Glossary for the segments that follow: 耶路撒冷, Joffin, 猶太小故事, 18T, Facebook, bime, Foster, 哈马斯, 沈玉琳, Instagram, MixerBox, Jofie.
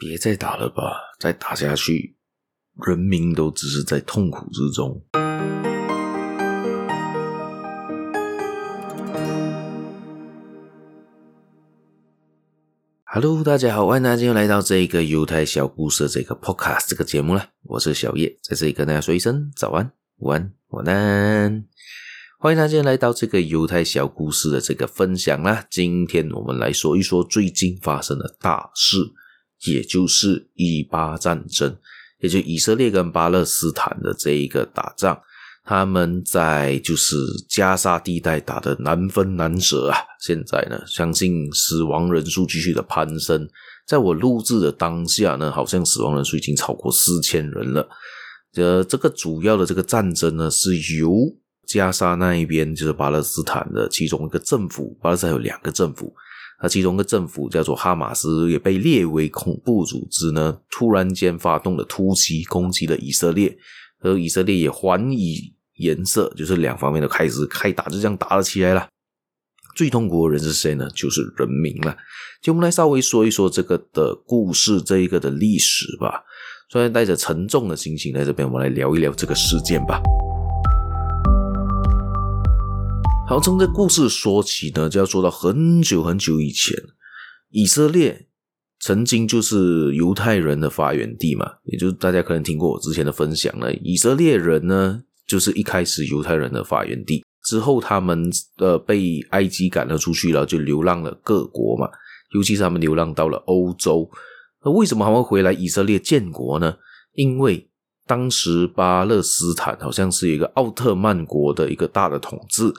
别再打了吧，再打下去人民都只是在痛苦之中。Hello， 大家好，欢迎大家又来到这个犹太小故事这个 podcast 这个节目啦，我是小叶，在这里跟大家说一声早安、午安、晚安。欢迎大家来到这个犹太小故事的这个分享啦。今天我们来说一说最近发生的大事，也就是以巴战争，也就以色列跟巴勒斯坦的这一个打仗，他们在就是加沙地带打得难分难舍啊。现在呢，相信死亡人数继续的攀升，在我录制的当下呢，好像死亡人数已经超过4000人了。这个主要的这个战争呢，是由加沙那一边，就是巴勒斯坦的其中一个政府，巴勒斯坦有两个政府，那其中一个政府叫做哈马斯，也被列为恐怖组织呢，突然间发动了突袭攻击了以色列，而以色列也还以颜色，就是两方面都开始开打，就这样打了起来了。最痛苦的人是谁呢？就是人民了。就我们来稍微说一说这个的故事，这一个的历史吧。虽然带着沉重的心情在这边，我们来聊一聊这个事件吧。好，从这故事说起呢，就要说到很久很久以前，以色列曾经就是犹太人的发源地嘛，也就是大家可能听过我之前的分享了。以色列人呢，就是一开始犹太人的发源地，之后他们被埃及赶了出去了，就流浪了各国嘛，尤其是他们流浪到了欧洲。那为什么他们回来以色列建国呢？因为当时巴勒斯坦好像是一个奥特曼国的一个大的统治，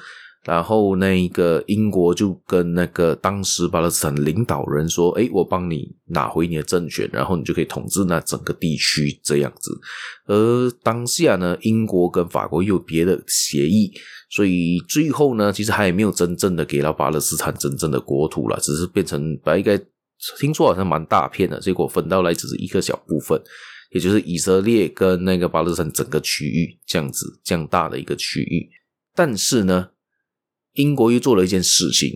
然后那个英国就跟那个当时巴勒斯坦领导人说，诶，我帮你拿回你的政权，然后你就可以统治那整个地区这样子。而当下呢，英国跟法国又有别的协议，所以最后呢，其实还没有真正的给到巴勒斯坦真正的国土啦，只是变成本来应该听说好像蛮大片的，结果分到来只是一个小部分，也就是以色列跟那个巴勒斯坦整个区域这样子，这样大的一个区域。但是呢，英国又做了一件事情，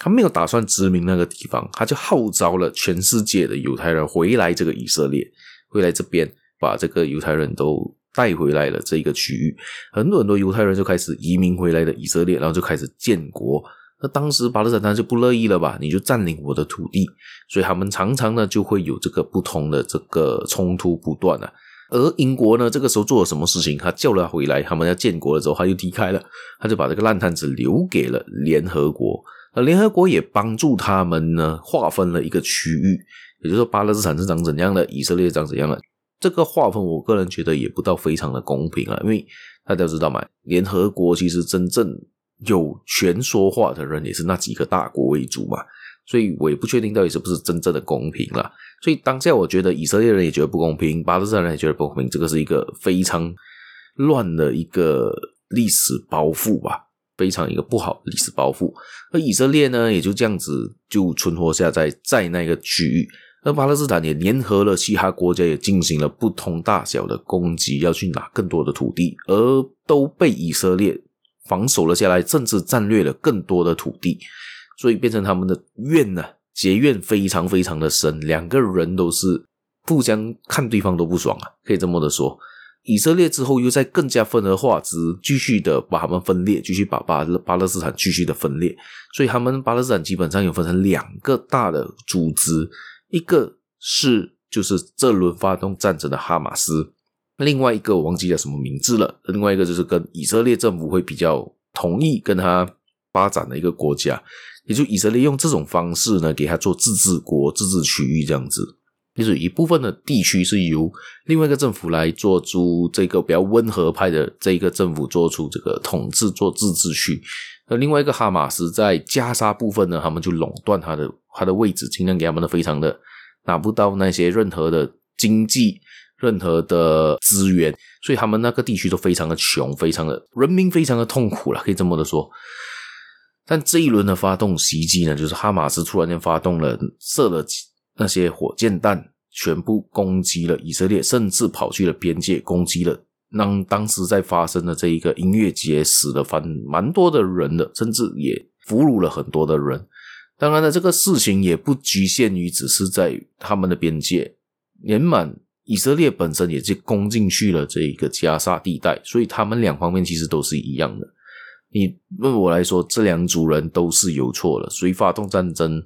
他没有打算殖民那个地方，他就号召了全世界的犹太人回来这个以色列，回来这边把这个犹太人都带回来了这个区域，很多犹太人就开始移民回来的以色列，然后就开始建国。那当时巴勒斯坦就不乐意了吧，你就占领我的土地，所以他们常常呢就会有这个不同的这个冲突不断啊。而英国呢，这个时候做了什么事情？他叫了他回来，他们要建国的时候，他就离开了，他就把这个烂摊子留给了联合国。而联合国也帮助他们呢，划分了一个区域，也就是说巴勒斯坦是长怎样的，以色列长怎样的。这个划分我个人觉得也不到非常的公平啊，因为大家知道嘛，联合国其实真正有权说话的人也是那几个大国为主嘛，所以我也不确定到底是不是真正的公平啦。所以当下我觉得以色列人也觉得不公平，巴勒斯坦人也觉得不公平，这个是一个非常乱的一个历史包袱吧，非常一个不好的历史包袱。而以色列呢，也就这样子就存活下在那个区域。而巴勒斯坦也联合了其他国家，也进行了不同大小的攻击，要去拿更多的土地，而都被以色列防守了下来，甚至战略了更多的土地，所以变成他们的怨啊，结怨非常非常的深，两个人都是互相看对方都不爽啊，可以这么的说。以色列之后又在更加分而化之，继续的把他们分裂，继续把巴勒斯坦继续的分裂，所以他们巴勒斯坦基本上有分成两个大的组织，一个是就是这轮发动战争的哈马斯，另外一个我忘记了什么名字了，另外一个就是跟以色列政府会比较同意跟他发展的一个国家，也就以色列用这种方式呢，给他做自治国、自治区域这样子。也就是一部分的地区是由另外一个政府来做出这个比较温和派的这一个政府做出这个统治做自治区。那另外一个哈马斯在加沙部分呢，他们就垄断他的位置，尽量给他们的非常的拿不到那些任何的经济、任何的资源，所以他们那个地区都非常的穷，非常的人民非常的痛苦啦，可以这么的说。但这一轮的发动袭击呢，就是哈马斯突然间发动了，射了那些火箭弹，全部攻击了以色列，甚至跑去了边界攻击了当时在发生的这一个音乐节，死了蛮多的人的，甚至也俘虏了很多的人。当然了，这个事情也不局限于只是在他们的边界，连满以色列本身也是攻进去了这个加沙地带，所以他们两方面其实都是一样的。你问我来说，这两组人都是有错了，谁发动战争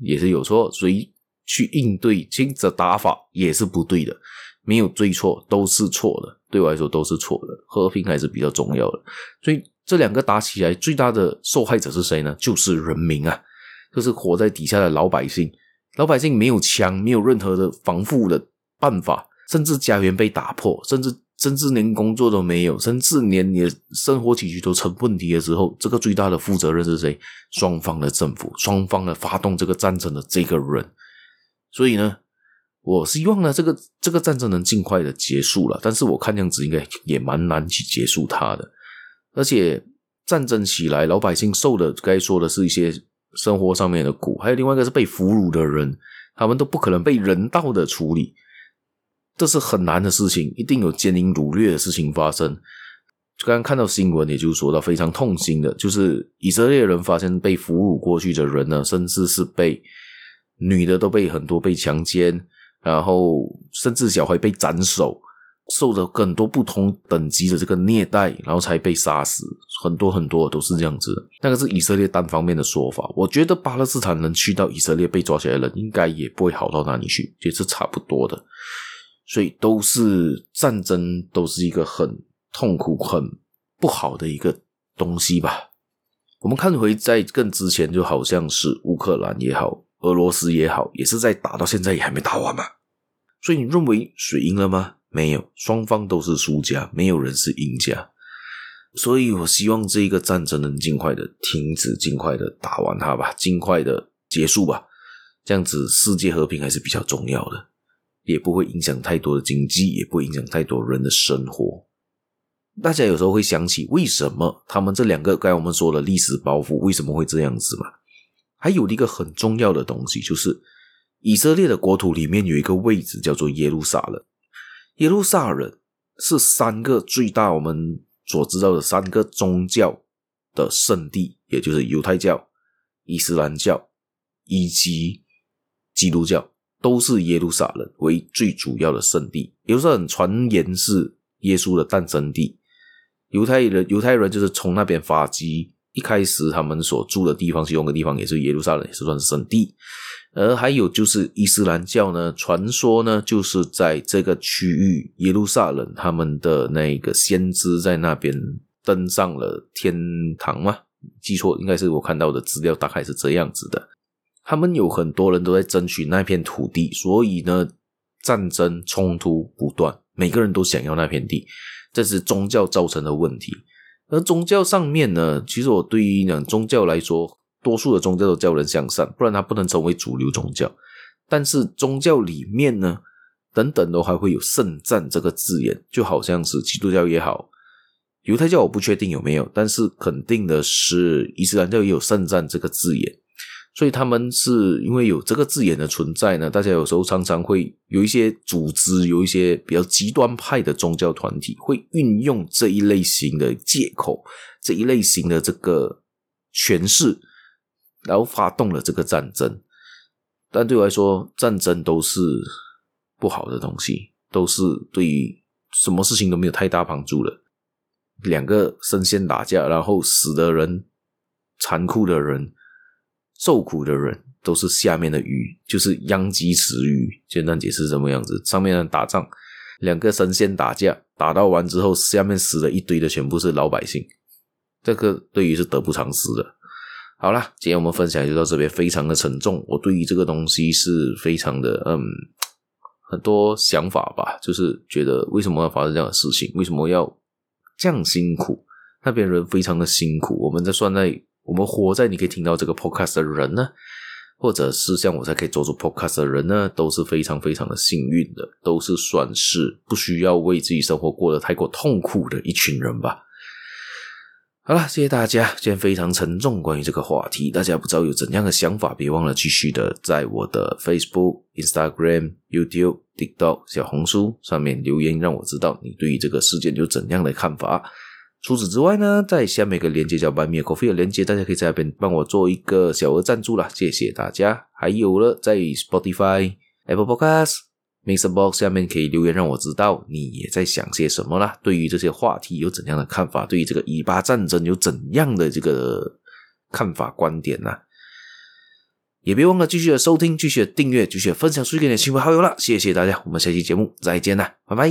也是有错，谁去应对亲自打法也是不对的，没有对错，都是错的，对我来说都是错的，和平还是比较重要的。所以这两个打起来，最大的受害者是谁呢？就是人民啊，就是活在底下的老百姓。老百姓没有枪，没有任何的防护的办法，甚至家园被打破，甚至连工作都没有，甚至连你的生活起居都成问题的时候，这个最大的负责任是谁？双方的政府，双方的发动这个战争的这个人。所以呢，我希望呢这个战争能尽快的结束了，但是我看样子应该也蛮难去结束它的。而且战争起来，老百姓受的该说的是一些生活上面的苦，还有另外一个是被俘虏的人，他们都不可能被人道的处理，这是很难的事情，一定有奸淫掳掠的事情发生。刚刚看到新闻，也就是说到非常痛心的，就是以色列人发现被俘虏过去的人呢，甚至是被女的都被很多被强奸，然后甚至小孩被斩首，受了很多不同等级的这个虐待，然后才被杀死，很多很多都是这样子的。那个是以色列单方面的说法，我觉得巴勒斯坦人去到以色列被抓起来的人应该也不会好到哪里去，也是差不多的。所以都是战争，都是一个很痛苦很不好的一个东西吧。我们看回在更之前，就好像是乌克兰也好，俄罗斯也好，也是在打到现在也还没打完嘛。所以你认为谁赢了吗？没有，双方都是输家，没有人是赢家。所以我希望这个战争能尽快的停止，尽快的打完它吧，尽快的结束吧，这样子世界和平还是比较重要的，也不会影响太多的经济，也不会影响太多人的生活。大家有时候会想起，为什么他们这两个刚才我们说的历史包袱为什么会这样子嘛？还有一个很重要的东西，就是以色列的国土里面有一个位置叫做耶路撒冷。耶路撒冷是三个最大我们所知道的三个宗教的圣地，也就是犹太教、伊斯兰教以及基督教，都是耶路撒冷为最主要的圣地。耶路撒冷传言是耶稣的诞生地，犹太人就是从那边发迹，一开始他们所住的地方，其中一个地方也是耶路撒冷，也是算是圣地。而还有就是伊斯兰教呢，传说呢就是在这个区域耶路撒冷，他们的那个先知在那边登上了天堂吗？记错应该是我看到的资料大概是这样子的。他们有很多人都在争取那片土地，所以呢战争冲突不断，每个人都想要那片地，这是宗教造成的问题。而宗教上面呢，其实我对于宗教来说，多数的宗教都叫人向善，不然它不能成为主流宗教。但是宗教里面呢等等都还会有圣战这个字眼，就好像是基督教也好，犹太教我不确定有没有，但是肯定的是伊斯兰教也有圣战这个字眼。所以他们是因为有这个字眼的存在呢，大家有时候常常会有一些组织，有一些比较极端派的宗教团体会运用这一类型的借口，这一类型的这个权势，然后发动了这个战争。但对我来说，战争都是不好的东西，都是对于什么事情都没有太大帮助了。两个身先打架，然后死的人、残酷的人、受苦的人都是下面的鱼，就是殃及池鱼。简单解释什么样子，上面人打仗，两个神仙打架，打到完之后下面死了一堆的全部是老百姓，这个对于是得不偿失的。好啦，今天我们分享就到这边，非常的沉重，我对于这个东西是非常的很多想法吧，就是觉得为什么要发生这样的事情，为什么要这样辛苦，那边人非常的辛苦。我们活在你可以听到这个 podcast 的人呢，或者是像我才可以做出 podcast 的人呢，都是非常非常的幸运的，都是算是不需要为自己生活过得太过痛苦的一群人吧。好啦，谢谢大家，今天非常沉重关于这个话题，大家不知道有怎样的想法，别忘了继续的在我的 Facebook、Instagram、YouTube、TikTok、小红书上面留言，让我知道你对于这个事件有怎样的看法。除此之外呢，在下面一个连接叫 bime coffee 的连接，大家可以在那边帮我做一个小额赞助啦，谢谢大家。还有了，在 Spotify、Apple Podcast、Mixbox 下面可以留言让我知道你也在想些什么啦，对于这些话题有怎样的看法，对于这个以巴战争有怎样的这个看法观点啦。也别忘了继续的收听，继续的订阅，继续的分享出去给你的亲朋好友啦，谢谢大家，我们下期节目再见啦，拜拜。